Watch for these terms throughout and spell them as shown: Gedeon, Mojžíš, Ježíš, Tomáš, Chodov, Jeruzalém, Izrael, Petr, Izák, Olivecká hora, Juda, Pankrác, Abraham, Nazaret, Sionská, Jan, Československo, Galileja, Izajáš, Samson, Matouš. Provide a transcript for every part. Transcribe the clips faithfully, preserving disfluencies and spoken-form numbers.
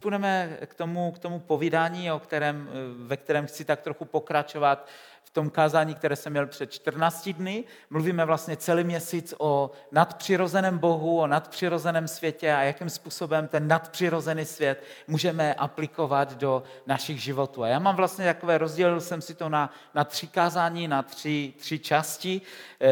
půjdeme k tomu, k tomu povídání, o kterém, ve kterém chci tak trochu pokračovat v tom kázání, které jsem měl před čtrnácti dny. Mluvíme vlastně celý měsíc o nadpřirozeném Bohu, o nadpřirozeném světě a jakým způsobem ten nadpřirozený svět můžeme aplikovat do našich životů. A já mám vlastně takové, rozdělil jsem si to na, na tři kázání, na tři, tři části.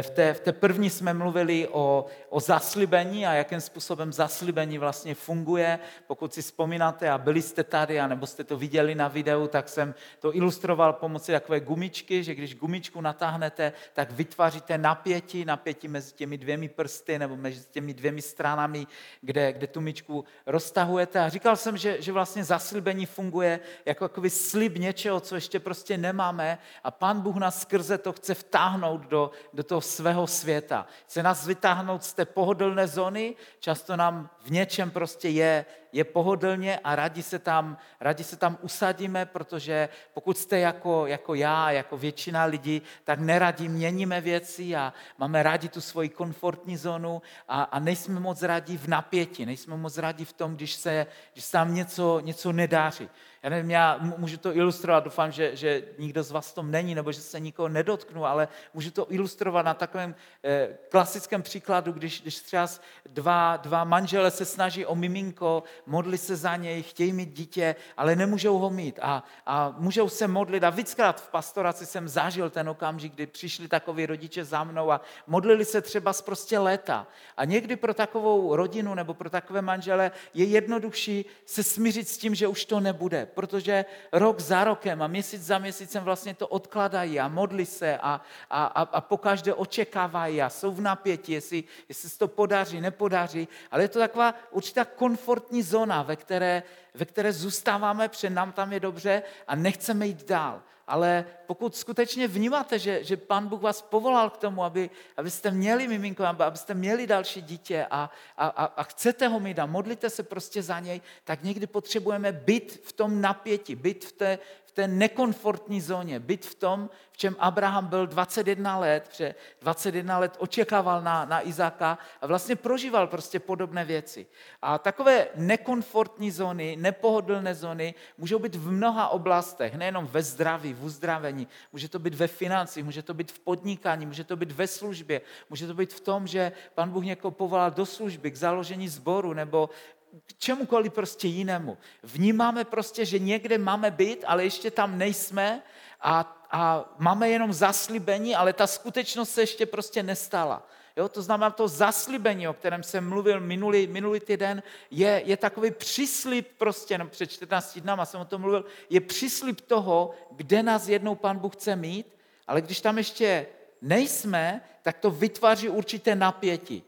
V té, v té první jsme mluvili o, o zaslíbení a jakým způsobem zaslíbení vlastně funguje. Pokud si vzpomínáte a byli jste tady, anebo jste to viděli na videu, tak jsem to ilustroval pomocí takové gumičky, že když gumičku natáhnete, tak vytváříte napětí, napětí mezi těmi dvěmi prsty nebo mezi těmi dvěmi stranami, kde, kde tu myčku roztahujete. A říkal jsem, že, že vlastně zaslíbení funguje jako takový slib něčeho, co ještě prostě nemáme a Pán Bůh nás skrze to chce vtáhnout do, do toho svého světa. Chce nás vytáhnout z té pohodlné zóny, často nám v něčem prostě je je pohodlně a rádi se tam, rádi se tam usadíme, protože pokud jste jako, jako já, jako většina lidí, tak neradi měníme věci a máme rádi tu svoji komfortní zónu a, a nejsme moc rádi v napětí, nejsme moc rádi v tom, když se, když se tam něco, něco nedáří. Já nevím, já můžu to ilustrovat, doufám, že, že nikdo z vás tom není, nebo že se nikoho nedotknu, ale můžu to ilustrovat na takovém eh, klasickém příkladu, když, když třeba dva, dva manžele se snaží o miminko, modlí se za něj, chtějí mít dítě, ale nemůžou ho mít a, a můžou se modlit. A víckrát v pastoraci jsem zažil ten okamžik, kdy přišli takoví rodiče za mnou a modlili se třeba z prostě léta. A někdy pro takovou rodinu nebo pro takové manžele je jednodušší se smířit s tím, že už to nebude, protože rok za rokem a měsíc za měsícem vlastně to odkladají a modlí se a, a, a pokaždé očekávají a jsou v napětí, jestli, jestli se to podaří, nepodaří, ale je to taková určitá komfortní zóna, ve které, ve které zůstáváme, protože nám tam je dobře a nechceme jít dál. Ale pokud skutečně vnímáte, že, že Pán Bůh vás povolal k tomu, aby, abyste měli miminko, abyste měli další dítě a, a, a chcete ho mít a modlíte se prostě za něj, tak někdy potřebujeme být v tom napětí, být v té, v té nekomfortní zóně, být v tom, v čem Abraham byl dvacet jedna let, protože dvacet jedna let očekával na, na Izáka a vlastně prožíval prostě podobné věci. A takové nekomfortní zóny, nepohodlné zóny můžou být v mnoha oblastech, nejenom ve zdraví, v uzdravení, může to být ve financích, může to být v podnikání, může to být ve službě, může to být v tom, že Pan Bůh někoho povolal do služby, k založení sboru nebo k čemukoliv prostě jinému. Vnímáme prostě, že někde máme být, ale ještě tam nejsme a, a máme jenom zaslíbení, ale ta skutečnost se ještě prostě nestala. Jo, to znamená, to zaslíbení, o kterém jsem mluvil minulý, minulý týden, je, je takový příslib prostě, no, před čtrnácti dnama jsem o tom mluvil, je příslib toho, kde nás jednou Pán Bůh chce mít, ale když tam ještě nejsme, tak to vytváří určité napětí,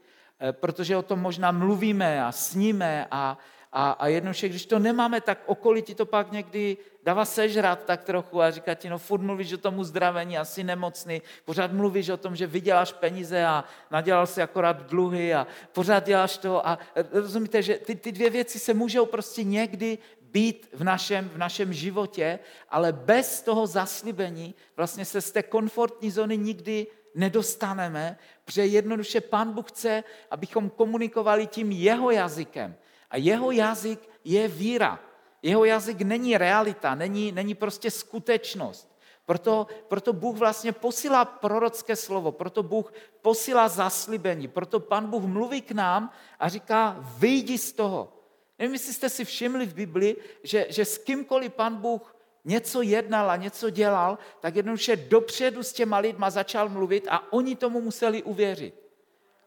protože o tom možná mluvíme a sníme a, a, a jednoduše, když to nemáme, tak okolí ti to pak někdy dává sežrat tak trochu a říká ti, no furt mluvíš o tom uzdravení, asi nemocný, pořád mluvíš o tom, že vyděláš peníze a nadělal si akorát dluhy a pořád děláš to a rozumíte, že ty, ty dvě věci se můžou prostě někdy být v našem, v našem životě, ale bez toho zaslíbení vlastně se z té komfortní zóny nikdy nedostaneme, protože jednoduše Pán Bůh chce, abychom komunikovali tím jeho jazykem. A jeho jazyk je víra. Jeho jazyk není realita, není, není prostě skutečnost. Proto, proto Bůh vlastně posílá prorocké slovo, proto Bůh posílá zaslíbení, proto Pan Bůh mluví k nám a říká, vyjdi z toho. Nevím, jestli jste si všimli v Biblii, že, že s kýmkoliv Pan Bůh něco jednal a něco dělal, tak jednoduše dopředu s těma lidma začal mluvit a oni tomu museli uvěřit.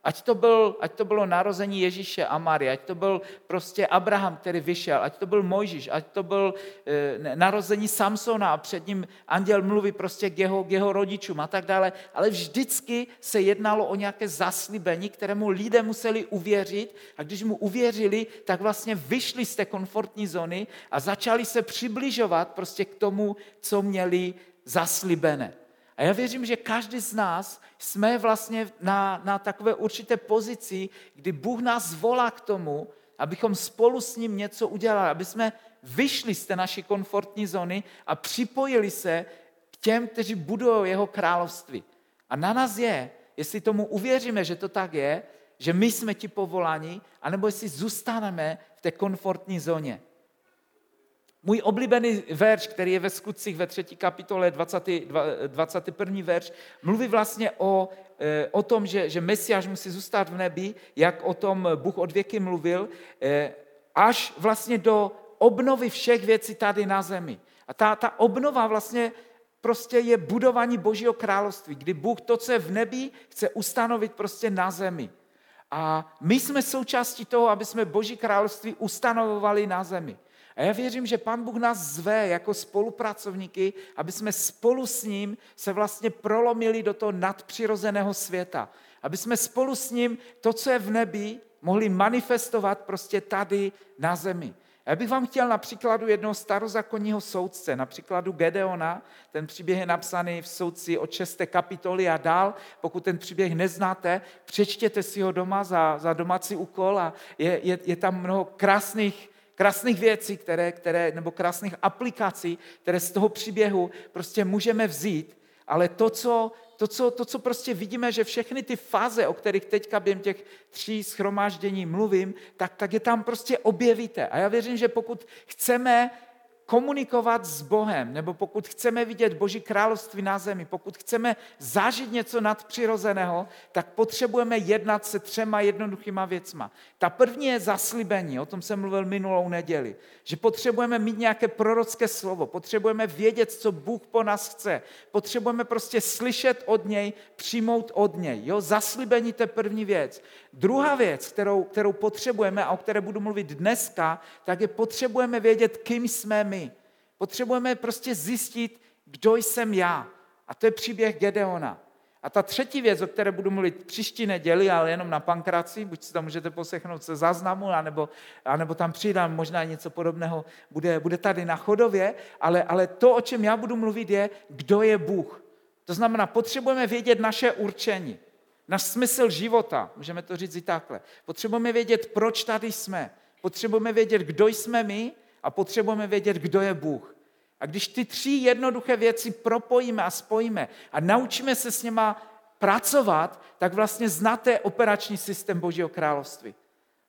Ať to, byl, ať to bylo narození Ježíše a Marie, ať to byl prostě Abraham, který vyšel, ať to byl Mojžíš, ať to byl e, narození Samsona a před ním anděl mluví prostě k jeho, k jeho rodičům a tak dále, ale vždycky se jednalo o nějaké zaslíbení, kterému lidé museli uvěřit a když mu uvěřili, tak vlastně vyšli z té komfortní zóny a začali se přibližovat prostě k tomu, co měli zaslíbené. A já věřím, že každý z nás jsme vlastně na, na takové určité pozici, kdy Bůh nás volá k tomu, abychom spolu s ním něco udělali, aby jsme vyšli z té naší komfortní zóny a připojili se k těm, kteří budují jeho království. A na nás je, jestli tomu uvěříme, že to tak je, že my jsme ti povoláni, anebo jestli zůstaneme v té komfortní zóně. Můj oblíbený verš, který je ve Skutcích ve třetí kapitole dvacátý první verš, mluví vlastně o, o tom, že, že Mesiáš musí zůstat v nebi, jak o tom Bůh od věky mluvil, až vlastně do obnovy všech věcí tady na zemi. A ta, ta obnova vlastně prostě je budování Božího království, kdy Bůh to, co je v nebi, chce ustanovit prostě na zemi. A my jsme součástí toho, aby jsme Boží království ustanovovali na zemi. A já věřím, že Pán Bůh nás zve jako spolupracovníky, aby jsme spolu s ním se vlastně prolomili do toho nadpřirozeného světa. Aby jsme spolu s ním to, co je v nebi, mohli manifestovat prostě tady na zemi. Já bych vám chtěl na příkladu jednoho starozákonního soudce, na příkladu Gedeona, ten příběh je napsaný v Soudci od šesté kapitoly a dál, pokud ten příběh neznáte, přečtěte si ho doma za, za domácí úkol a je, je, je tam mnoho krásných, krásných věcí, které, které, nebo krásných aplikací, které z toho příběhu prostě můžeme vzít, ale to, co To co, to, co prostě vidíme, že všechny ty fáze, o kterých teďka během těch tří shromáždění mluvím, tak, tak je tam prostě objevíte. A já věřím, že pokud chceme komunikovat s Bohem, nebo pokud chceme vidět Boží království na zemi, pokud chceme zažít něco nadpřirozeného, tak potřebujeme jednat se třema jednoduchýma věcma. Ta první je zaslíbení, o tom jsem mluvil minulou neděli, že potřebujeme mít nějaké prorocké slovo, potřebujeme vědět, co Bůh po nás chce, potřebujeme prostě slyšet od něj, přijmout od něj. Jo? Zaslíbení, to je první věc. Druhá věc, kterou, kterou potřebujeme a o které budu mluvit dneska, tak je potřebujeme vědět, kým jsme my. Potřebujeme prostě zjistit, kdo jsem já. A to je příběh Gedeona. A ta třetí věc, o které budu mluvit příští neděli, ale jenom na Pankráci, buď si tam můžete poslechnout se záznamu, anebo, anebo tam přidám, možná něco podobného bude, bude tady na Chodově, ale, ale to, o čem já budu mluvit, je, kdo je Bůh. To znamená, potřebujeme vědět naše určení, náš smysl života, můžeme to říct i takhle. Potřebujeme vědět, proč tady jsme. Potřebujeme vědět, kdo jsme my, a potřebujeme vědět, kdo je Bůh. A když ty tři jednoduché věci propojíme a spojíme a naučíme se s něma pracovat, tak vlastně znáte operační systém Božího království.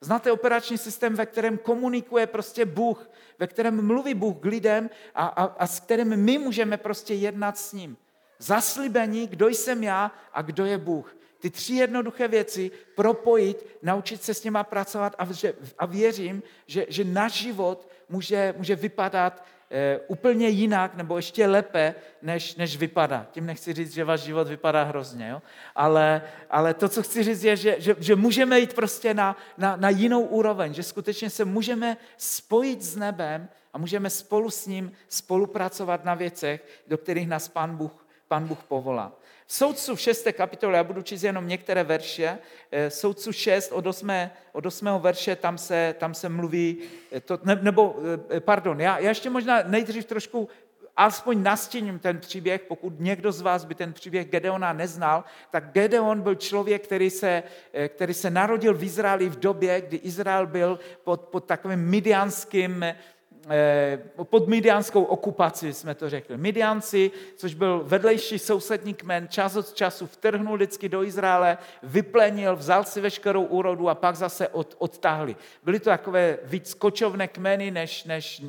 Znáte operační systém, ve kterém komunikuje prostě Bůh, ve kterém mluví Bůh k lidem a, a, a s kterým my můžeme prostě jednat s ním. Zaslíbení, kdo jsem já a kdo je Bůh. Ty tři jednoduché věci propojit, naučit se s nima pracovat a, že, a věřím, že, že náš život může, může vypadat e, úplně jinak nebo ještě lépe, než, než vypadá. Tím nechci říct, že váš život vypadá hrozně, jo? Ale, ale to, co chci říct, je, že, že, že můžeme jít prostě na, na, na jinou úroveň, že skutečně se můžeme spojit s nebem a můžeme spolu s ním spolupracovat na věcech, do kterých nás Pán Bůh, Pán Bůh povolá. V Soudcu v šesté kapitole, já budu číst jenom některé verše, Soudcu šest od osmého od osmého verše, tam se, tam se mluví, to, ne, nebo, pardon, já, já ještě možná nejdřív trošku alespoň nastíním ten příběh, pokud někdo z vás by ten příběh Gedeona neznal, tak Gedeon byl člověk, který se, který se narodil v Izraeli v době, kdy Izrael byl pod, pod takovým midiánským, pod midiánskou okupací, jsme to řekli. Midiánci, což byl vedlejší sousední kmen, čas od času vtrhnul lidsky do Izraele, vyplenil, vzal si veškerou úrodu a pak zase od, odtáhli. Byly to takové víc kočovné kmeny než, než,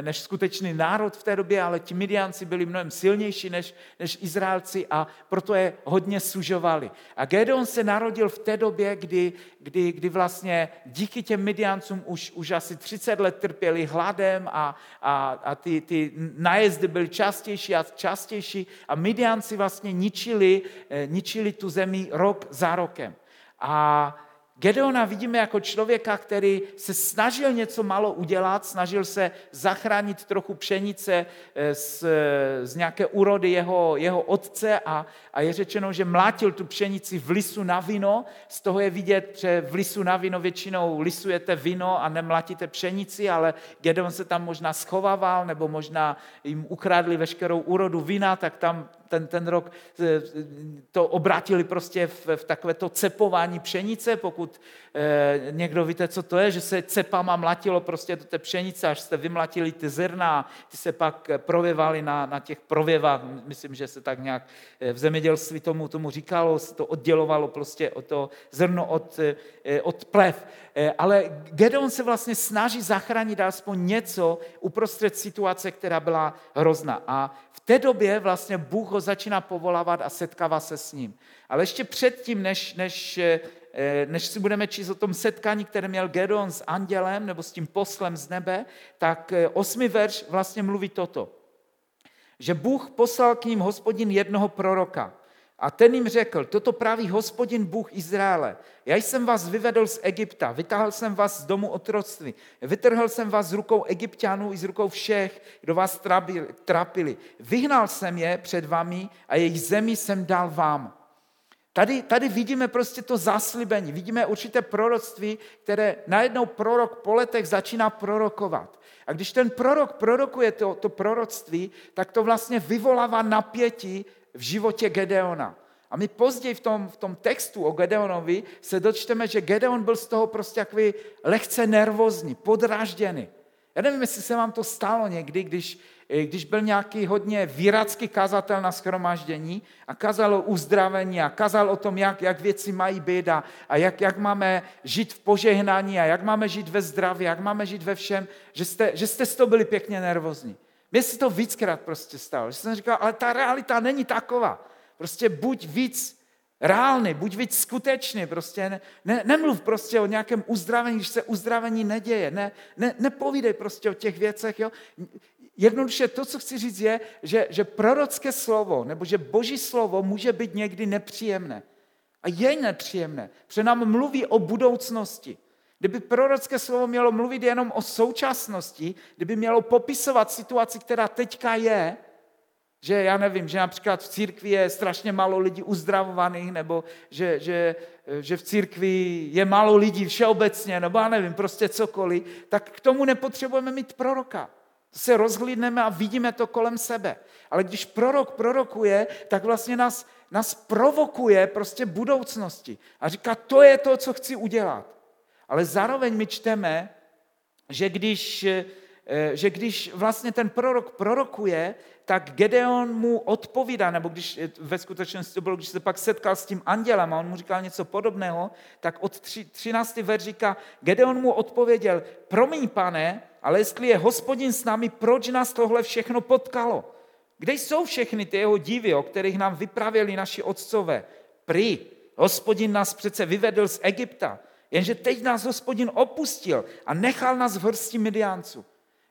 než skutečný národ v té době, ale ti Midiánci byli mnohem silnější než, než Izraelci a proto je hodně sužovali. A Gedeon se narodil v té době, kdy, kdy, kdy vlastně díky těm Midiáncům už, už asi třicet let trpěli hladem, a, a, a ty, ty nájezdy byly častější a častější a Midiánci vlastně ničili, ničili tu zemi rok za rokem. A Gedeona vidíme jako člověka, který se snažil něco málo udělat, snažil se zachránit trochu pšenice z, z nějaké úrody jeho, jeho otce a, a je řečeno, že mlátil tu pšenici v lisu na víno. Z toho je vidět, že v lisu na víno většinou lisujete víno a nemlátíte pšenici, ale Gedeon se tam možná schovával nebo možná jim ukradli veškerou úrodu vína, tak tam ten, ten rok to obrátili prostě v, v takové to cepování pšenice, pokud eh, někdo víte, co to je, že se cepama mlatilo prostě do té pšenice, až jste vymlatili ty zrna, ty se pak prověvali na, na těch prověvách, myslím, že se tak nějak v zemědělství tomu, tomu říkalo, se to oddělovalo prostě o to zrno od, od plev. Ale Gedeon se vlastně snaží zachránit alespoň něco uprostřed situace, která byla hrozná. A v té době vlastně Bůh ho začíná povolávat a setkává se s ním. Ale ještě předtím, než, než, než si budeme číst o tom setkání, které měl Gedeon s andělem nebo s tím poslem z nebe, tak osmý verš vlastně mluví toto. Že Bůh poslal k ním Hospodin jednoho proroka. A ten jim řekl, toto praví Hospodin Bůh Izraele. Já jsem vás vyvedl z Egypta, vytáhl jsem vás z domu otroctví, vytrhl jsem vás z rukou Egypťanů i z rukou všech, kdo vás trápili. Vyhnal jsem je před vámi a jejich zemi jsem dal vám. Tady, tady vidíme prostě to zaslíbení, vidíme určité proroctví, které najednou prorok po letech začíná prorokovat. A když ten prorok prorokuje to, to proroctví, tak to vlastně vyvolává napětí v životě Gedeona. A my později v tom, v tom textu o Gedeonovi se dočteme, že Gedeon byl z toho prostě takový lehce nervózní, podrážděný. Já nevím, jestli se vám to stalo někdy, když, když byl nějaký hodně výracký kazatel na shromáždění a kazal o uzdravení a kazal o tom, jak, jak věci mají být a, a jak, jak máme žít v požehnání a jak máme žít ve zdraví, jak máme žít ve všem, že jste, že jste z toho byli pěkně nervózní. Mně se to víckrát prostě stalo, že jsem říkal, ale ta realita není taková. Prostě buď víc reálný, buď víc skutečný, prostě ne, ne, nemluv prostě o nějakém uzdravení, když se uzdravení neděje, ne, ne, nepovídej prostě o těch věcech, jo. Jednoduše to, co chci říct je, že, že prorocké slovo, nebo že boží slovo může být někdy nepříjemné. A je nepříjemné, protože nám mluví o budoucnosti. Kdyby prorocké slovo mělo mluvit jenom o současnosti, kdyby mělo popisovat situaci, která teďka je, že já nevím, že například v církvi je strašně málo lidí uzdravovaných, nebo že, že, že v církvi je málo lidí všeobecně, nebo já nevím, prostě cokoliv, tak k tomu nepotřebujeme mít proroka. Se rozhlídneme a vidíme to kolem sebe. Ale když prorok prorokuje, tak vlastně nás, nás provokuje prostě budoucnosti. A říká, to je to, co chci udělat. Ale zároveň my čteme, že když, že když vlastně ten prorok prorokuje, tak Gedeon mu odpovídá, nebo když ve skutečnosti to bylo, když se pak setkal s tím andělem a on mu říkal něco podobného, tak od třináctého verš říká, Gedeon mu odpověděl, promiň pane, ale jestli je Hospodin s námi, proč nás tohle všechno potkalo? Kde jsou všechny ty jeho divy, o kterých nám vyprávěli naši otcové? Prý, Hospodin nás přece vyvedl z Egypta. Jenže teď nás Hospodin opustil a nechal nás v hrsti Midiánců.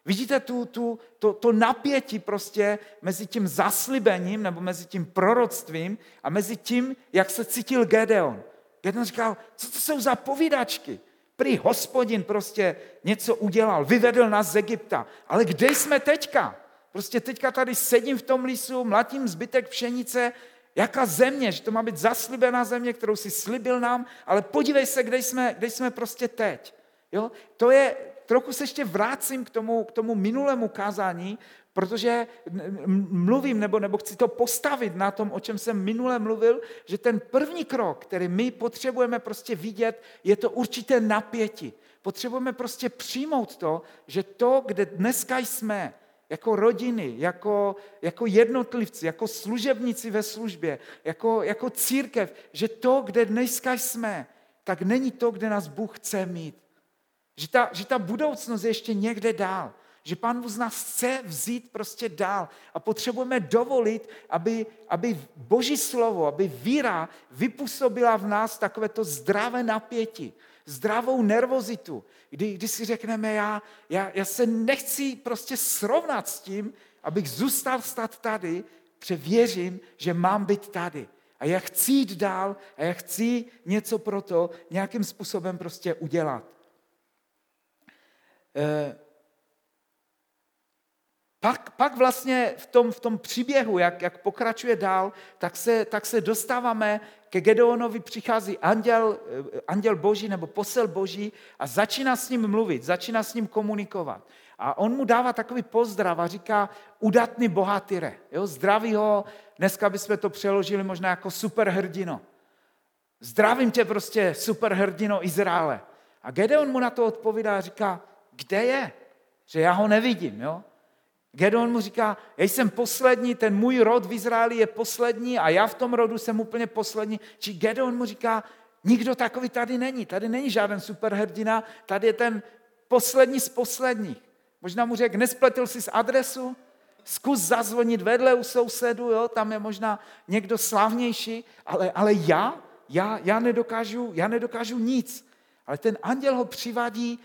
Vidíte tu, tu, to, to napětí prostě mezi tím zaslibením nebo mezi tím proroctvím a mezi tím, jak se cítil Gedeon. Gedeon říkal, co to jsou za povídačky? Prý Hospodin prostě něco udělal, vyvedl nás z Egypta. Ale kde jsme teďka? Prostě teďka tady sedím v tom lisu, mlatím zbytek pšenice, jaká země, že to má být zaslibená země, kterou si slibil nám, ale podívej se, kde jsme, kde jsme prostě teď. Jo? To je, trochu se ještě vrátím k tomu, k tomu minulému kázání, protože mluvím, nebo, nebo chci to postavit na tom, o čem jsem minule mluvil, že ten první krok, který my potřebujeme prostě vidět, je to určité napětí. Potřebujeme prostě přijmout to, že to, kde dneska jsme, jako rodiny, jako, jako jednotlivci, jako služebníci ve službě, jako, jako církev, že to, kde dneska jsme, tak není to, kde nás Bůh chce mít. Že ta, že ta budoucnost je ještě někde dál. Že Pán Bůh z nás chce vzít prostě dál. A potřebujeme dovolit, aby, aby Boží slovo, aby víra vypůsobila v nás takovéto zdravé napětí. Zdravou nervozitu, kdy, kdy si řekneme, já, já, já se nechci prostě srovnat s tím, abych zůstal stát tady, protože věřím, že mám být tady. A já chci jít dál a já chci něco pro to nějakým způsobem prostě udělat. E, pak, pak vlastně v tom, v tom příběhu, jak, jak pokračuje dál, tak se, tak se dostáváme ke Gedeonovi přichází anděl, anděl Boží nebo posel Boží a začíná s ním mluvit, začíná s ním komunikovat. A on mu dává takový pozdrav a říká udatný bohatyre, jo, zdraví ho, dneska bychom to přeložili možná jako superhrdino. Zdravím tě prostě superhrdino Izraele. A Gedeon mu na to odpovídá a říká, kde je? Že já ho nevidím, jo. Gedeon mu říká, já jsem poslední, ten můj rod v Izraeli je poslední a já v tom rodu jsem úplně poslední. Či Gedeon mu říká, nikdo takový tady není, tady není žádný superhrdina, tady je ten poslední z posledních. Možná mu řekl, nespletil jsi adresu, zkus zazvonit vedle u sousedu, jo, tam je možná někdo slavnější, ale, ale já, já, já, nedokážu, já nedokážu nic. Ale ten anděl ho přivádí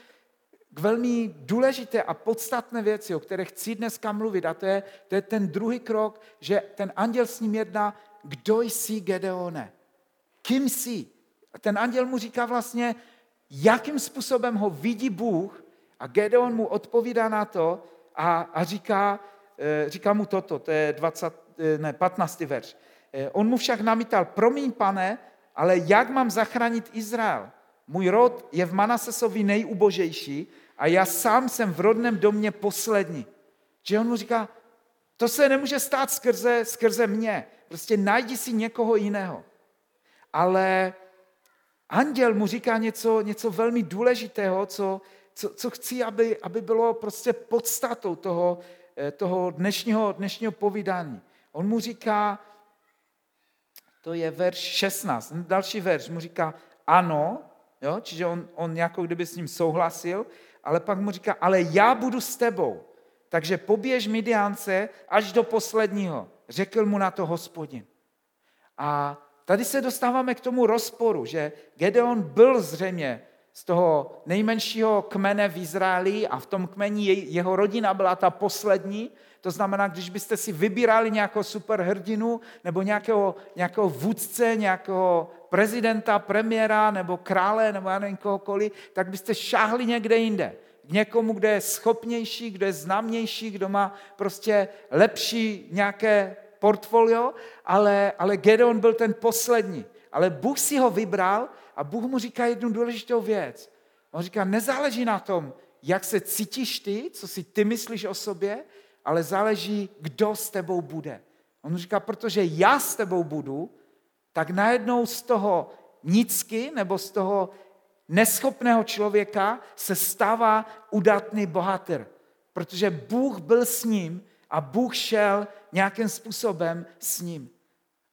k velmi důležité a podstatné věci, o které chci dneska mluvit, a to je, to je ten druhý krok, že ten anděl s ním jedná, kdo jsi, Gedeone, kým jsi? A ten anděl mu říká vlastně, jakým způsobem ho vidí Bůh, a Gedeon mu odpovídá na to a, a říká, říká mu toto, to je dvacátý, ne, patnáctý verš. On mu však namítal, promiň pane, ale jak mám zachránit Izrael? Můj rod je v Manasesovi nejubožejší a já sám jsem v rodném domě poslední. Že on mu říká, to se nemůže stát skrze, skrze mě, prostě najdi si někoho jiného. Ale anděl mu říká něco, něco velmi důležitého, co, co, co chci, aby, aby bylo prostě podstatou toho, toho dnešního, dnešního povídání. On mu říká, to je verš šestnáct, další verš, mu říká ano, jo, čiže on, on jako kdyby s ním souhlasil, ale pak mu říká, ale já budu s tebou, takže poběž Midiánce až do posledního, řekl mu na to Hospodin. A tady se dostáváme k tomu rozporu, že Gedeon byl zřejmě z toho nejmenšího kmene v Izraeli a v tom kmeni jeho rodina byla ta poslední. To znamená, když byste si vybírali nějakou superhrdinu nebo nějakého, nějakého vůdce, nějakého prezidenta, premiéra nebo krále nebo já nevím kohokoliv, tak byste šáhli někde jinde. K někomu, kdo je schopnější, kdo je známější, kdo má prostě lepší nějaké portfolio, ale, ale Gedeon byl ten poslední. Ale Bůh si ho vybral a Bůh mu říká jednu důležitou věc. On říká, nezáleží na tom, jak se cítíš ty, co si ty myslíš o sobě, ale záleží, kdo s tebou bude. On mu říká, protože já s tebou budu, tak najednou z toho nicky nebo z toho neschopného člověka se stává udatný bohatýr. Protože Bůh byl s ním a Bůh šel nějakým způsobem s ním.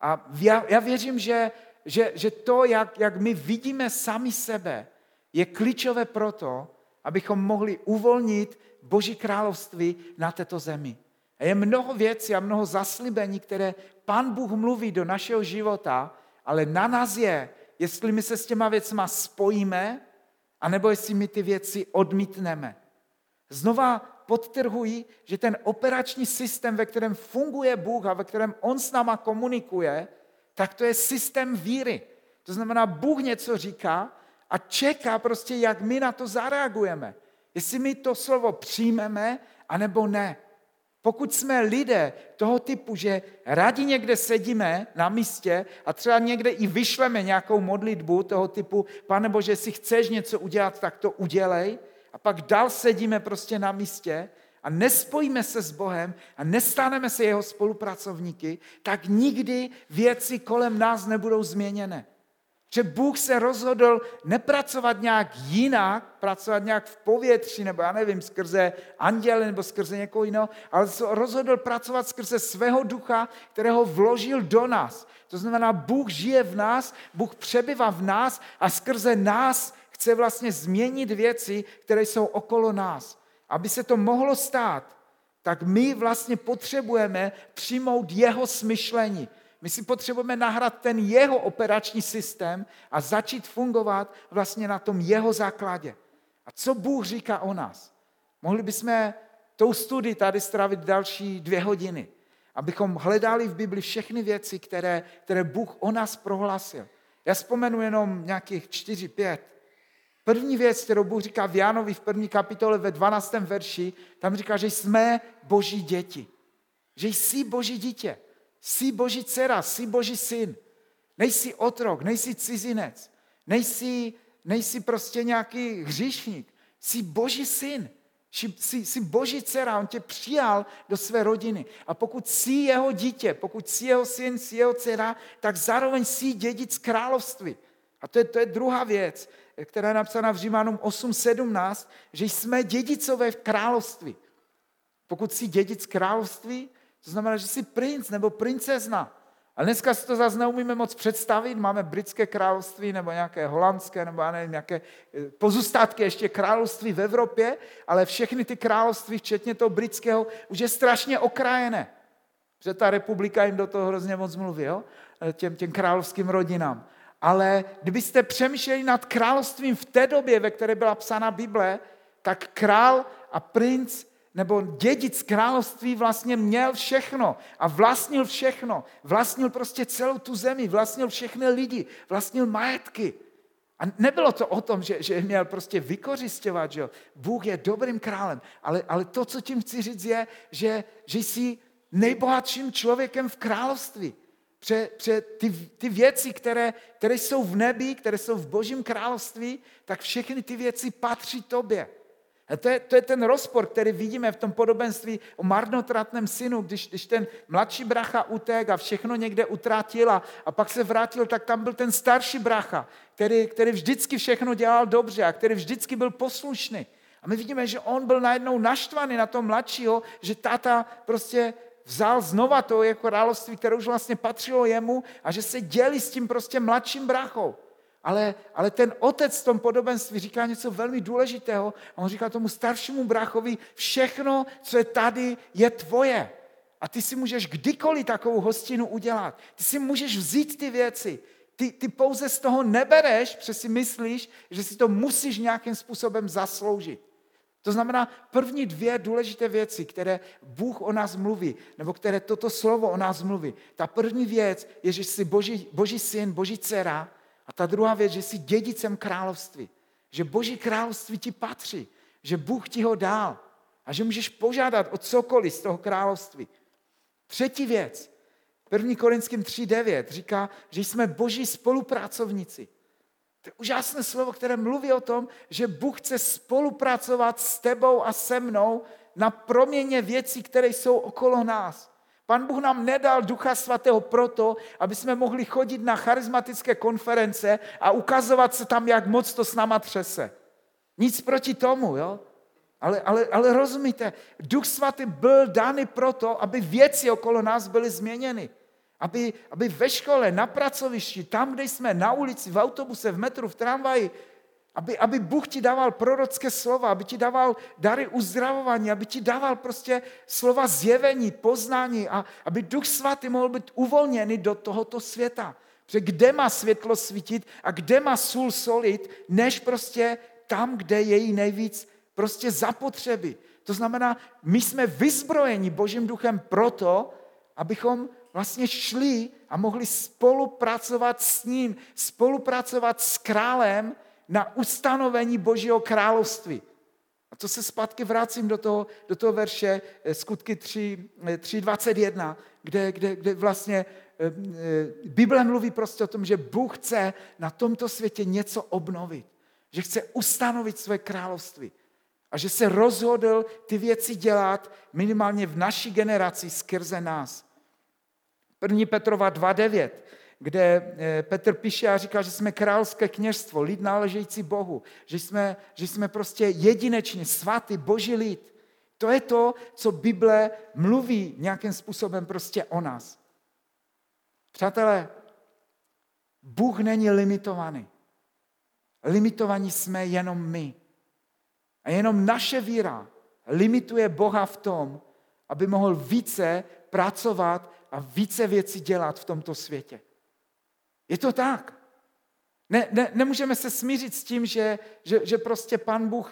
A já, já věřím, že, že, že to, jak, jak my vidíme sami sebe, je klíčové proto, abychom mohli uvolnit Boží království na této zemi. A je mnoho věcí a mnoho zaslíbení, které Pán Bůh mluví do našeho života, ale na nás je, jestli my se s těma věcma spojíme, anebo jestli my ty věci odmítneme. Znova podtrhuji, že ten operační systém, ve kterém funguje Bůh a ve kterém On s náma komunikuje, tak to je systém víry. To znamená, Bůh něco říká a čeká prostě, jak my na to zareagujeme. Jestli my to slovo přijmeme, anebo ne. Pokud jsme lidé toho typu, že rádi někde sedíme na místě a třeba někde i vyšleme nějakou modlitbu toho typu, Pane Bože, jestli chceš něco udělat, tak to udělej, a pak dál sedíme prostě na místě a nespojíme se s Bohem a nestaneme se jeho spolupracovníky, tak nikdy věci kolem nás nebudou změněné. Že Bůh se rozhodl nepracovat nějak jinak, pracovat nějak v povětří, nebo já nevím, skrze anděly nebo skrze někoho jiného, ale se rozhodl pracovat skrze svého ducha, kterého vložil do nás. To znamená, Bůh žije v nás, Bůh přebývá v nás a skrze nás chce vlastně změnit věci, které jsou okolo nás. Aby se to mohlo stát, tak my vlastně potřebujeme přijmout jeho smyšlení. My si potřebujeme nahrát ten jeho operační systém a začít fungovat vlastně na tom jeho základě. A co Bůh říká o nás? Mohli bychom tou studii tady strávit další dvě hodiny, abychom hledali v Bibli všechny věci, které, které Bůh o nás prohlásil. Já vzpomenu jenom nějakých čtyři, pět. První věc, kterou Bůh říká v Jánovi v první kapitole ve dvanáctém verši, tam říká, že jsme Boží děti. Že jsi Boží dítě, jsi Boží dcera, jsi Boží syn. Nejsi otrok, nejsi cizinec, nejsi, nejsi prostě nějaký hříšník. Jsi Boží syn. Jsi, jsi Boží dcera, on tě přijal do své rodiny. A pokud jsi jeho dítě, pokud jsi jeho syn, jsi jeho dcera, tak zároveň jsi dědic království. A to je, to je druhá věc, která je napsána v Římanům osm sedmnáct, že jsme dědicové v království. Pokud jsi dědic království, to znamená, že jsi princ nebo princezna. A dneska si to zase neumíme moc představit, máme britské království nebo nějaké holandské nebo nevím, nějaké pozůstatky ještě království v Evropě, ale všechny ty království, včetně toho britského, už je strašně okrajené. Že ta republika jim do toho hrozně moc mluví, jo? Těm, těm královským rodinám. Ale kdybyste přemýšleli nad královstvím v té době, ve které byla psána Bible, tak král a princ nebo dědic království vlastně měl všechno a vlastnil všechno. Vlastnil prostě celou tu zemi, vlastnil všechny lidi, vlastnil majetky. A nebylo to o tom, že, že měl prostě vykořisťovat, že Bůh je dobrým králem, ale, ale to, co tím chci říct, je, že, že jsi nejbohatším člověkem v království. Pře, pře ty, ty věci, které, které jsou v nebi, které jsou v Božím království, tak všechny ty věci patří tobě. A to je, to je ten rozpor, který vidíme v tom podobenství o marnotratném synu, když, když ten mladší bracha utek a všechno někde utratil a, a pak se vrátil, tak tam byl ten starší bracha, který, který vždycky všechno dělal dobře a který vždycky byl poslušný. A my vidíme, že on byl najednou naštvaný na toho mladšího, že táta prostě vzal znova to jeho království, které už vlastně patřilo jemu a že se dělí s tím prostě mladším brachou. Ale, ale ten otec v tom podobenství říká něco velmi důležitého a on říká tomu staršímu brachovi, všechno, co je tady, je tvoje. A ty si můžeš kdykoliv takovou hostinu udělat. Ty si můžeš vzít ty věci. Ty, ty pouze z toho nebereš, protože si myslíš, že si to musíš nějakým způsobem zasloužit. To znamená první dvě důležité věci, které Bůh o nás mluví, nebo které toto slovo o nás mluví. Ta první věc je, že jsi Boží, Boží syn, Boží dcera. A ta druhá věc, že jsi dědicem království, že Boží království ti patří, že Bůh ti ho dal a že můžeš požádat o cokoliv z toho království. Třetí věc, první Korinským tři devět říká, že jsme Boží spolupracovníci. To je úžasné slovo, které mluví o tom, že Bůh chce spolupracovat s tebou a se mnou na proměně věcí, které jsou okolo nás. Pan Bůh nám nedal Ducha Svatého proto, aby jsme mohli chodit na charismatické konference a ukazovat se tam, jak moc to s náma třese. Nic proti tomu, jo? Ale, ale, ale rozumíte, Duch Svatý byl dány proto, aby věci okolo nás byly změněny. Aby, aby ve škole, na pracovišti, tam, kde jsme, na ulici, v autobuse, v metru, v tramvaji, Aby, aby Bůh ti dával prorocké slova, aby ti dával dary uzdravování, aby ti dával prostě slova zjevení, poznání a aby Duch Svatý mohl být uvolněný do tohoto světa. Protože kde má světlo svítit a kde má sůl solit, než prostě tam, kde je jí nejvíc prostě zapotřeby. To znamená, my jsme vyzbrojeni Božím duchem proto, abychom vlastně šli a mohli spolupracovat s ním, spolupracovat s králem, na ustanovení Božího království. A to se zpátky vracím do toho, do toho verše Skutky tři dvacet jedna, kde, kde, kde vlastně Bible mluví prostě o tom, že Bůh chce na tomto světě něco obnovit, že chce ustanovit své království a že se rozhodl ty věci dělat minimálně v naší generaci skrze nás. první Petrova dva devět, kde Petr píše a říká, že jsme královské kněžstvo, lid náležející Bohu, že jsme, že jsme prostě jedinečně svatý Boží lid. To je to, co Bible mluví nějakým způsobem prostě o nás. Přátelé, Bůh není limitovaný. Limitovaní jsme jenom my. A jenom naše víra limituje Boha v tom, aby mohl více pracovat a více věcí dělat v tomto světě. Je to tak. Ne, ne, nemůžeme se smířit s tím, že, že, že prostě Pan Bůh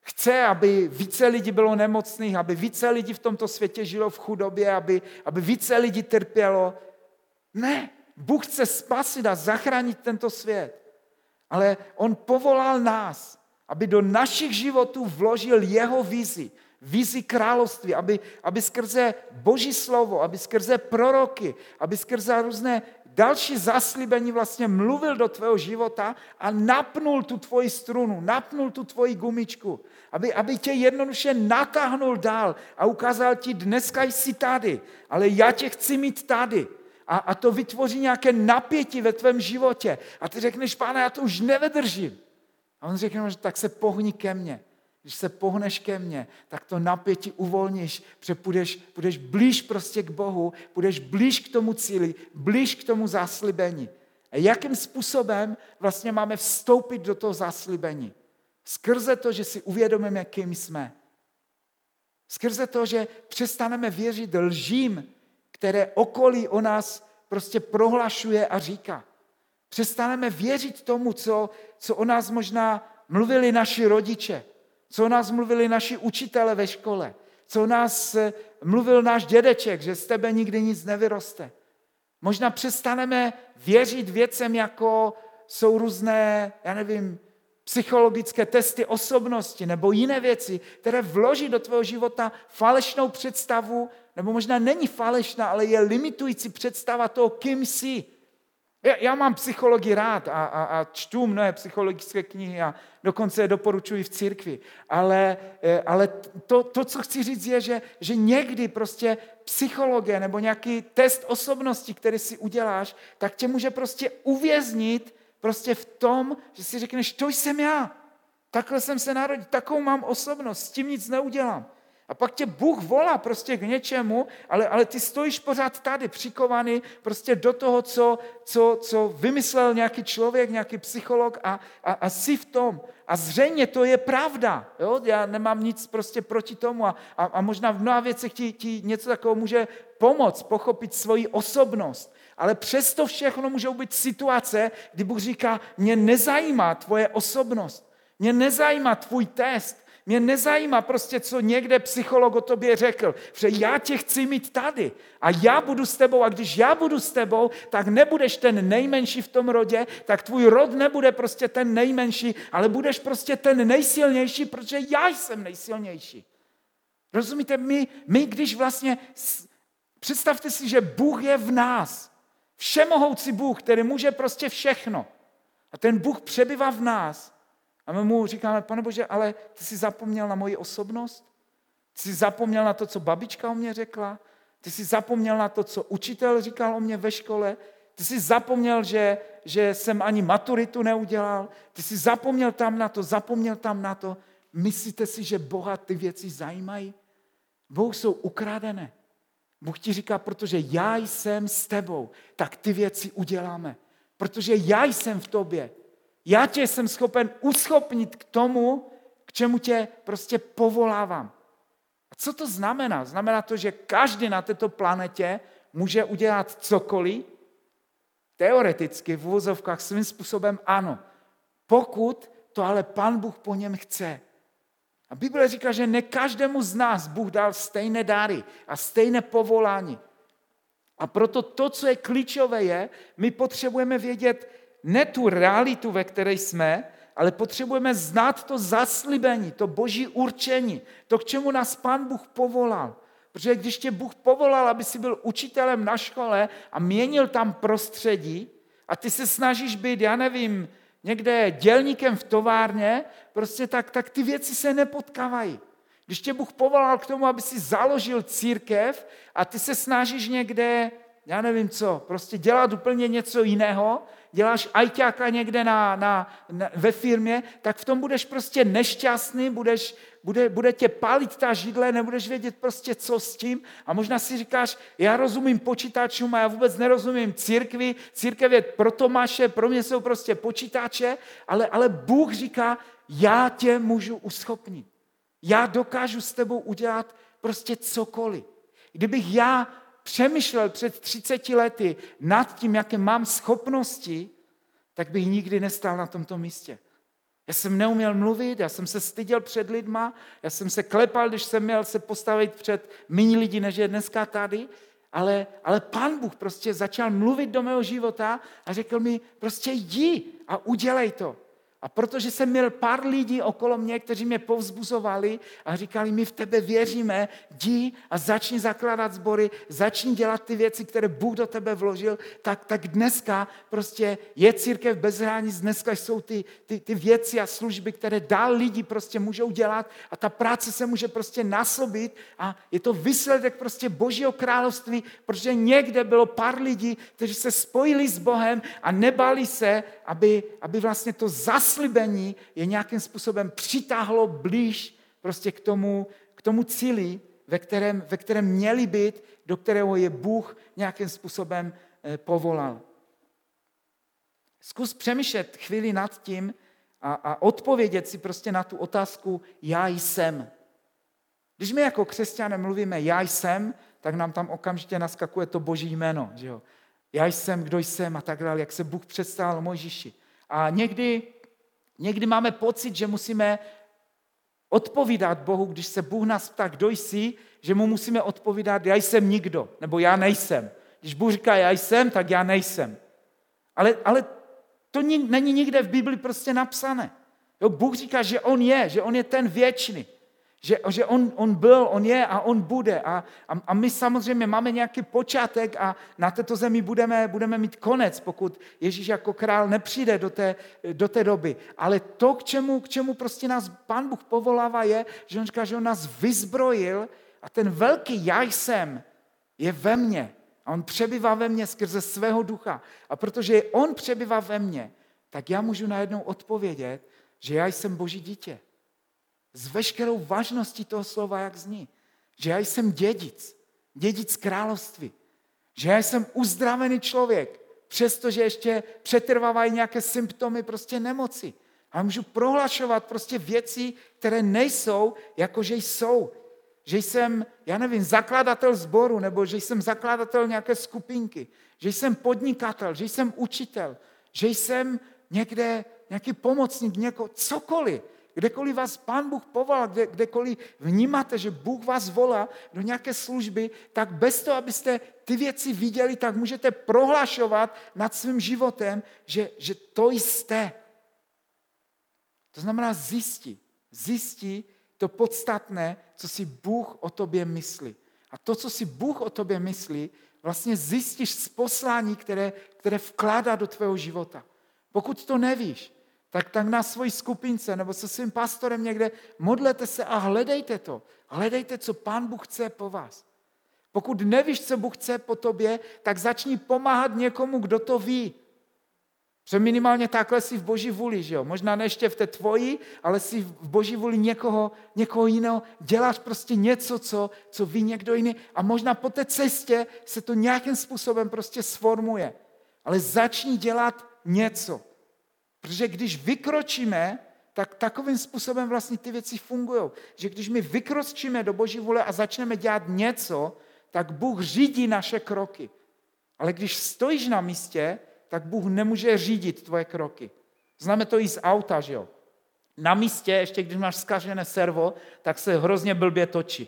chce, aby více lidí bylo nemocných, aby více lidí v tomto světě žilo v chudobě, aby, aby více lidí trpělo. Ne, Bůh chce spasit a zachránit tento svět. Ale on povolal nás, aby do našich životů vložil jeho vizi, vizi království, aby, aby skrze Boží slovo, aby skrze proroky, aby skrze různé další zaslíbení vlastně mluvil do tvého života a napnul tu tvoji strunu, napnul tu tvoji gumičku. Aby, aby tě jednoduše natáhnul dál a ukázal ti, dneska jsi tady, ale já tě chci mít tady. A, a to vytvoří nějaké napětí ve tvém životě. A ty řekneš, Páne, já to už nevydržím. A on řekne, tak se pohni ke mně. Když se pohneš ke mně, tak to napětí uvolníš, protože půjdeš, půjdeš blíž prostě k Bohu, půjdeš blíž k tomu cíli, blíž k tomu zaslíbení. A jakým způsobem vlastně máme vstoupit do toho zaslíbení? Skrze to, že si uvědomíme, kým jsme. Skrze to, že přestaneme věřit lžím, které okolí o nás prostě prohlašuje a říká. Přestaneme věřit tomu, co, co o nás možná mluvili naši rodiče, co o nás mluvili naši učitele ve škole, co o nás mluvil náš dědeček, že z tebe nikdy nic nevyroste. Možná přestaneme věřit věcem, jako jsou různé, já nevím, psychologické testy osobnosti nebo jiné věci, které vloží do tvého života falešnou představu, nebo možná není falešná, ale je limitující představa toho, kým jsi. Já, já mám psychologii rád a, a, a čtu mnohé psychologické knihy a dokonce je doporučuji v církvi, ale, ale to, to, co chci říct, je, že, že někdy prostě psychologie nebo nějaký test osobnosti, který si uděláš, tak tě může prostě uvěznit prostě v tom, že si řekneš, to jsem já, takhle jsem se narodil, takovou mám osobnost, s tím nic neudělám. A pak tě Bůh volá prostě k něčemu, ale, ale ty stojíš pořád tady přikovaný prostě do toho, co, co, co vymyslel nějaký člověk, nějaký psycholog a, a, a jsi v tom. A zřejmě to je pravda. Jo? Já nemám nic prostě proti tomu a, a, a možná v mnoha věcech ti, ti něco takového může pomoct, pochopit svoji osobnost. Ale přesto všechno můžou být situace, kdy Bůh říká, mě nezajímá tvoje osobnost, mě nezajímá tvůj test, mě nezajímá prostě, co někde psycholog o tobě řekl, že já tě chci mít tady a já budu s tebou a když já budu s tebou, tak nebudeš ten nejmenší v tom rodě, tak tvůj rod nebude prostě ten nejmenší, ale budeš prostě ten nejsilnější, protože já jsem nejsilnější. Rozumíte, my, my když vlastně, představte si, že Bůh je v nás, všemohoucí Bůh, který může prostě všechno a ten Bůh přebývá v nás. A my mu říkáme, Pane Bože, ale ty jsi zapomněl na moji osobnost? Ty jsi zapomněl na to, co babička o mě řekla? Ty jsi zapomněl na to, co učitel říkal o mě ve škole? Ty jsi zapomněl, že, že jsem ani maturitu neudělal? Ty jsi zapomněl tam na to, zapomněl tam na to? Myslíte si, že Boha ty věci zajímají? Bohu jsou ukrádené. Bůh ti říká, protože já jsem s tebou, tak ty věci uděláme. Protože já jsem v tobě. Já tě jsem schopen uschopnit k tomu, k čemu tě prostě povolávám. A co to znamená? Znamená to, že každý na této planetě může udělat cokoliv? Teoreticky, v uvozovkách, svým způsobem ano. Pokud to ale Pán Bůh po něm chce. A Bible říká, že ne každému z nás Bůh dal stejné dary a stejné povolání. A proto to, co je klíčové, je, my potřebujeme vědět, ne tu realitu, ve které jsme, ale potřebujeme znát to zaslíbení, to boží určení, to, k čemu nás Pán Bůh povolal. Protože když tě Bůh povolal, aby jsi byl učitelem na škole a měnil tam prostředí a ty se snažíš být, já nevím, někde dělníkem v továrně, prostě tak, tak ty věci se nepotkávají. Když tě Bůh povolal k tomu, aby jsi založil církev a ty se snažíš někde, já nevím co, prostě dělat úplně něco jiného, děláš ajťáka někde na, na, na, ve firmě, tak v tom budeš prostě nešťastný, budeš, bude, bude tě palit ta židle, nebudeš vědět prostě co s tím a možná si říkáš, já rozumím počítačům a já vůbec nerozumím církvi, církev je pro Tomáše, pro mě jsou prostě počítače, ale, ale Bůh říká, já tě můžu uschopnit, já dokážu s tebou udělat prostě cokoliv. Kdybych já přemýšlel před třiceti lety nad tím, jaké mám schopnosti, tak bych nikdy nestál na tomto místě. Já jsem neuměl mluvit, já jsem se styděl před lidma, já jsem se klepal, když jsem měl se postavit před méně lidí, než je dneska tady, ale, ale Pán Bůh prostě začal mluvit do mého života a řekl mi, prostě jdi a udělej to. A protože jsem měl pár lidí okolo mě, kteří mě povzbuzovali a říkali, my v tebe věříme, jdi a začni zakládat sbory, začni dělat ty věci, které Bůh do tebe vložil, tak, tak dneska prostě je církev bez hranic, dneska jsou ty, ty, ty věci a služby, které dál lidi prostě můžou dělat a ta práce se může prostě nasobit a je to výsledek prostě Božího království, protože někde bylo pár lidí, kteří se spojili s Bohem a nebali se, aby, aby vlastně to zas slibení je nějakým způsobem přitáhlo blíž prostě k tomu, k tomu cíli, ve kterém, ve kterém měli být, do kterého je Bůh nějakým způsobem povolal. Zkus přemýšlet chvíli nad tím a, a odpovědět si prostě na tu otázku já jsem. Když my jako křesťané mluvíme já jsem, tak nám tam okamžitě naskakuje to Boží jméno. Že jo? Já jsem, kdo jsem a tak dále, jak se Bůh představil Mojžíši. A někdy Někdy máme pocit, že musíme odpovídat Bohu, když se Bůh nás ptá, kdo jsi, že mu musíme odpovídat, já jsem nikdo, nebo já nejsem. Když Bůh říká, já jsem, tak já nejsem. Ale, ale to ni, není nikde v Bibli prostě napsané. Jo, Bůh říká, že on je, že on je ten věčný. Že, že on, on byl, on je a on bude. A, a, a my samozřejmě máme nějaký počátek a na této zemi budeme, budeme mít konec, pokud Ježíš jako král nepřijde do té, do té doby. Ale to, k čemu, k čemu prostě nás Pán Bůh povolává, je, že on říká, že on nás vyzbrojil a ten velký já jsem je ve mně. A on přebývá ve mně skrze svého ducha. A protože on přebývá ve mně, tak já můžu najednou odpovědět, že já jsem Boží dítě. S veškerou vážností toho slova, jak zní. Že já jsem dědic, dědic království. Že já jsem uzdravený člověk, přestože ještě přetrvávají nějaké symptomy prostě nemoci. A můžu prohlašovat prostě věci, které nejsou, jako že jsou. Že jsem, já nevím, zakladatel sboru, nebo že jsem zakladatel nějaké skupinky. Že jsem podnikatel, že jsem učitel, že jsem někde nějaký pomocník, někoho, cokoliv. Kdekoliv vás Pán Bůh povolal, kde, kdekoliv vnímáte, že Bůh vás volá do nějaké služby, tak bez toho, abyste ty věci viděli, tak můžete prohlašovat nad svým životem, že, že to jste. To znamená zjistí. Zjistí to podstatné, co si Bůh o tobě myslí. A to, co si Bůh o tobě myslí, vlastně zjistíš z poslání, které, které vkládá do tvého života. Pokud to nevíš, Tak, tak na svojí skupince nebo se svým pastorem někde modlete se a hledejte to. Hledejte, co Pán Bůh chce po vás. Pokud nevíš, co Bůh chce po tobě, tak začni pomáhat někomu, kdo to ví. Protože minimálně takhle jsi v Boží vůli, že jo? Možná ne ještě v té tvoji, ale jsi v Boží vůli někoho, někoho jiného. Děláš prostě něco, co, co ví někdo jiný a možná po té cestě se to nějakým způsobem prostě sformuje. Ale začni dělat něco. Protože když vykročíme, tak takovým způsobem vlastně ty věci fungují. Že když my vykročíme do Boží vůle a začneme dělat něco, tak Bůh řídí naše kroky. Ale když stojíš na místě, tak Bůh nemůže řídit tvoje kroky. Známe to i z auta, že jo? Na místě, ještě když máš zkažené servo, tak se hrozně blbě točí.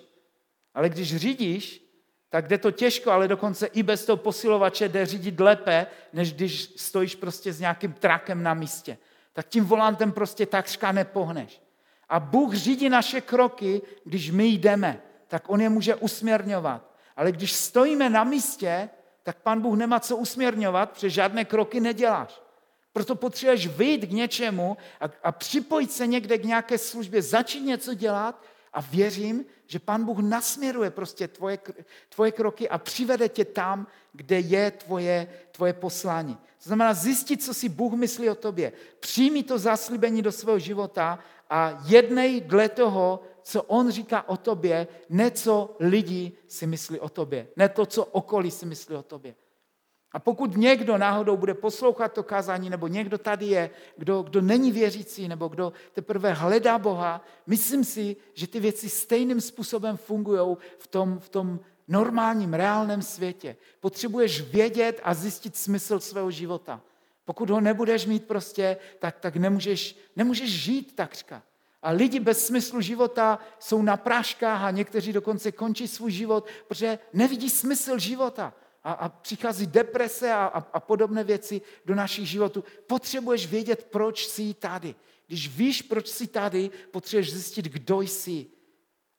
Ale když řídíš, tak jde to těžko, ale dokonce i bez toho posilovače jde řídit lépe, než když stojíš prostě s nějakým trakem na místě. Tak tím volantem prostě takřka nepohneš. A Bůh řídí naše kroky, když my jdeme, tak on je může usměrňovat. Ale když stojíme na místě, tak Pán Bůh nemá co usměrňovat, protože žádné kroky neděláš. Proto potřebuješ vyjít k něčemu a, a připojit se někde k nějaké službě, začít něco dělat, a věřím, že Pán Bůh nasměruje prostě tvoje, tvoje kroky a přivede tě tam, kde je tvoje, tvoje poslání. To znamená zjistit, co si Bůh myslí o tobě. Přijmi to zaslíbení do svého života a jednej dle toho, co on říká o tobě, ne co lidi si myslí o tobě, ne to, co okolí si myslí o tobě. A pokud někdo náhodou bude poslouchat to kázání, nebo někdo tady je, kdo, kdo není věřící, nebo kdo teprve hledá Boha, myslím si, že ty věci stejným způsobem fungují v tom, v tom normálním, reálném světě. Potřebuješ vědět a zjistit smysl svého života. Pokud ho nebudeš mít prostě, tak, tak nemůžeš, nemůžeš žít takřka. A lidi bez smyslu života jsou na práškách a někteří dokonce končí svůj život, protože nevidí smysl života. a, a přichází deprese a, a, a podobné věci do našich životů. Potřebuješ vědět, proč jsi tady. Když víš, proč jsi tady, potřebuješ zjistit, kdo jsi.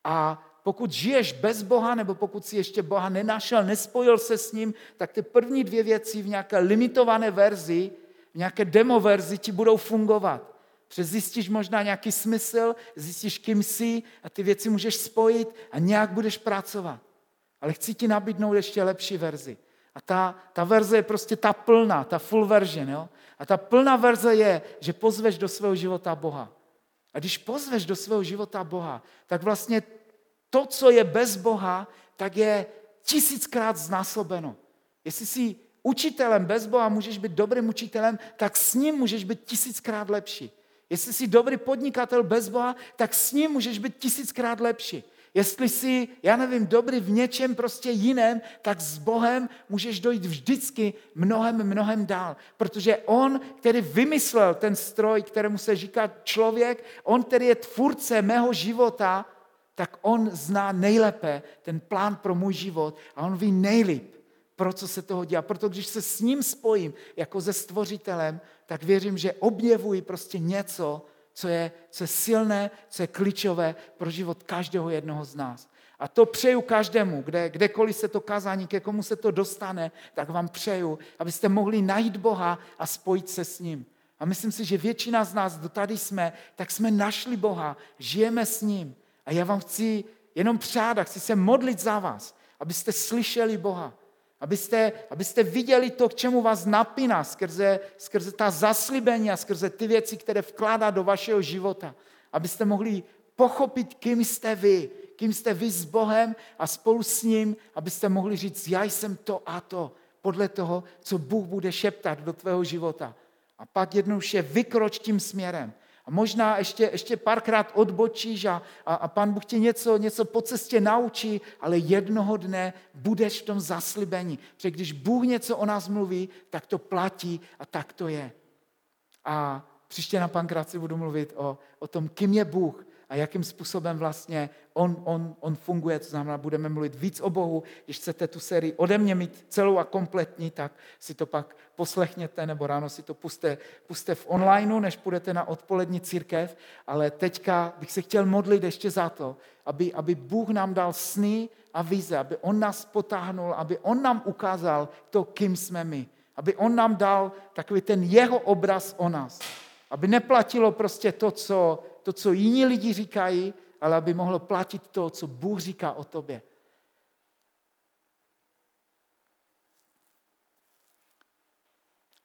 A pokud žiješ bez Boha, nebo pokud si ještě Boha nenašel, nespojil se s ním, tak ty první dvě věci v nějaké limitované verzi, v nějaké demo verzi ti budou fungovat. Protože zjistíš možná nějaký smysl, zjistíš, kým jsi a ty věci můžeš spojit a nějak budeš pracovat. Ale chci ti nabídnout ještě lepší verzi. A ta, ta verze je prostě ta plná, ta full version. Jo? A ta plná verze je, že pozveš do svého života Boha. A když pozveš do svého života Boha, tak vlastně to, co je bez Boha, tak je tisíckrát znásobeno. Jestli jsi učitelem bez Boha, můžeš být dobrým učitelem, tak s ním můžeš být tisíckrát lepší. Jestli jsi dobrý podnikatel bez Boha, tak s ním můžeš být tisíckrát lepší. Jestli jsi, já nevím, dobrý v něčem prostě jiném, tak s Bohem můžeš dojít vždycky mnohem, mnohem dál. Protože on, který vymyslel ten stroj, kterému se říká člověk, on, který je tvůrce mého života, tak on zná nejlépe ten plán pro můj život a on ví nejlíp, pro co se toho dělá. Proto když se s ním spojím jako se stvořitelem, tak věřím, že objevuji prostě něco, co je, co je silné, co je klíčové pro život každého jednoho z nás. A to přeju každému, kde, kdekoliv se to kazání, ke komu se to dostane, tak vám přeju, abyste mohli najít Boha a spojit se s ním. A myslím si, že většina z nás, kdo tady jsme, tak jsme našli Boha, žijeme s ním. A já vám chci jenom přát a chci se modlit za vás, abyste slyšeli Boha, abyste, abyste viděli to, k čemu vás napíná skrze, skrze ta zaslíbení a skrze ty věci, které vkládá do vašeho života. Abyste mohli pochopit, kým jste vy, kým jste vy s Bohem a spolu s ním, abyste mohli říct, já jsem to a to, podle toho, co Bůh bude šeptat do tvého života. A pak jednou je vykroč tím směrem. A možná ještě, ještě párkrát odbočíš a, a, a Pán Bůh tě něco, něco po cestě naučí, ale jednoho dne budeš v tom zaslíbení. Protože když Bůh něco o nás mluví, tak to platí a tak to je. A příště na Pankráci budu mluvit o, o tom, kým je Bůh a jakým způsobem vlastně on, on, on funguje. To znamená, budeme mluvit víc o Bohu. Když chcete tu sérii ode mě mít celou a kompletní, tak si to pak poslechněte nebo ráno si to puste, puste v onlineu, než půjdete na odpolední církev. Ale teďka bych se chtěl modlit ještě za to, aby, aby Bůh nám dal sny a vize, aby on nás potáhnul, aby on nám ukázal to, kým jsme my. Aby on nám dal takový ten jeho obraz o nás. Aby neplatilo prostě to, co... to, co jiní lidi říkají, ale aby mohlo platit to, co Bůh říká o tobě.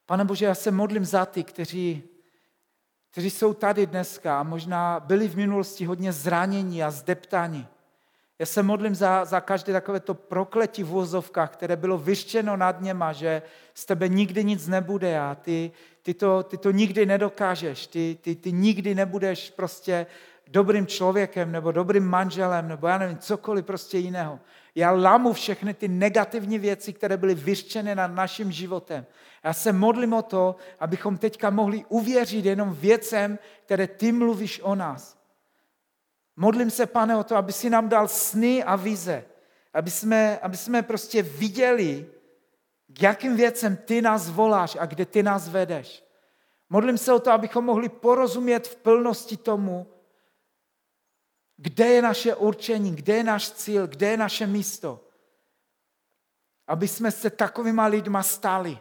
Pane Bože, já se modlím za ty, kteří, kteří jsou tady dneska a možná byli v minulosti hodně zranění a zdeptáni. Já se modlím za, za každé takovéto prokletí v uvozovkách, které bylo vyřčeno nad něma, že z tebe nikdy nic nebude a ty, ty, to, ty to nikdy nedokážeš, ty, ty, ty nikdy nebudeš prostě dobrým člověkem nebo dobrým manželem nebo já nevím, cokoliv prostě jiného. Já lámu všechny ty negativní věci, které byly vyřčeny nad naším životem. Já se modlím o to, abychom teďka mohli uvěřit jenom věcem, které ty mluvíš o nás. Modlím se, Pane, o to, aby si nám dal sny a vize, aby jsme, aby jsme prostě viděli, k jakým věcem ty nás voláš a kde ty nás vedeš. Modlím se o to, abychom mohli porozumět v plnosti tomu, kde je naše určení, kde je náš cíl, kde je naše místo. Aby jsme se takovýma lidma stali.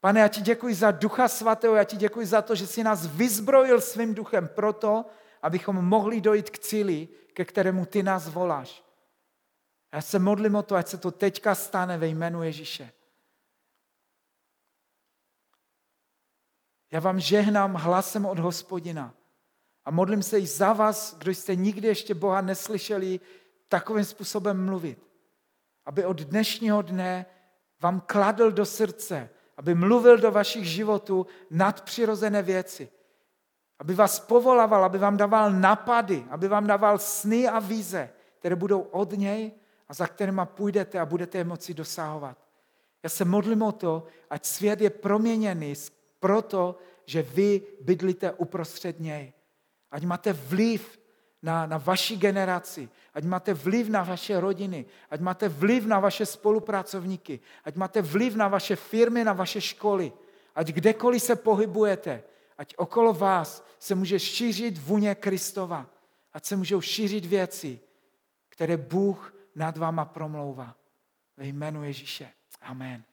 Pane, já ti děkuji za Ducha Svatého, já ti děkuji za to, že jsi nás vyzbrojil svým duchem proto, abychom mohli dojít k cíli, ke kterému ty nás voláš. Já se modlím o to, ať se to teďka stane ve jménu Ježíše. Já vám žehnám hlasem od Hospodina a modlím se i za vás, kdo jste nikdy ještě Boha neslyšeli takovým způsobem mluvit, aby od dnešního dne vám kladl do srdce, aby mluvil do vašich životů nadpřirozené věci, aby vás povolával, aby vám dával napady, aby vám dával sny a vize, které budou od něj a za kterýma půjdete a budete je moci dosahovat. Já se modlím o to, ať svět je proměněný proto, že vy bydlíte uprostřed něj. Ať máte vliv na, na vaši generaci, ať máte vliv na vaše rodiny, ať máte vliv na vaše spolupracovníky, ať máte vliv na vaše firmy, na vaše školy, ať kdekoliv se pohybujete, ať okolo vás se může šířit vůně Kristova, ať se můžou šířit věci, které Bůh nad váma promlouvá. Ve jménu Ježíše. Amen.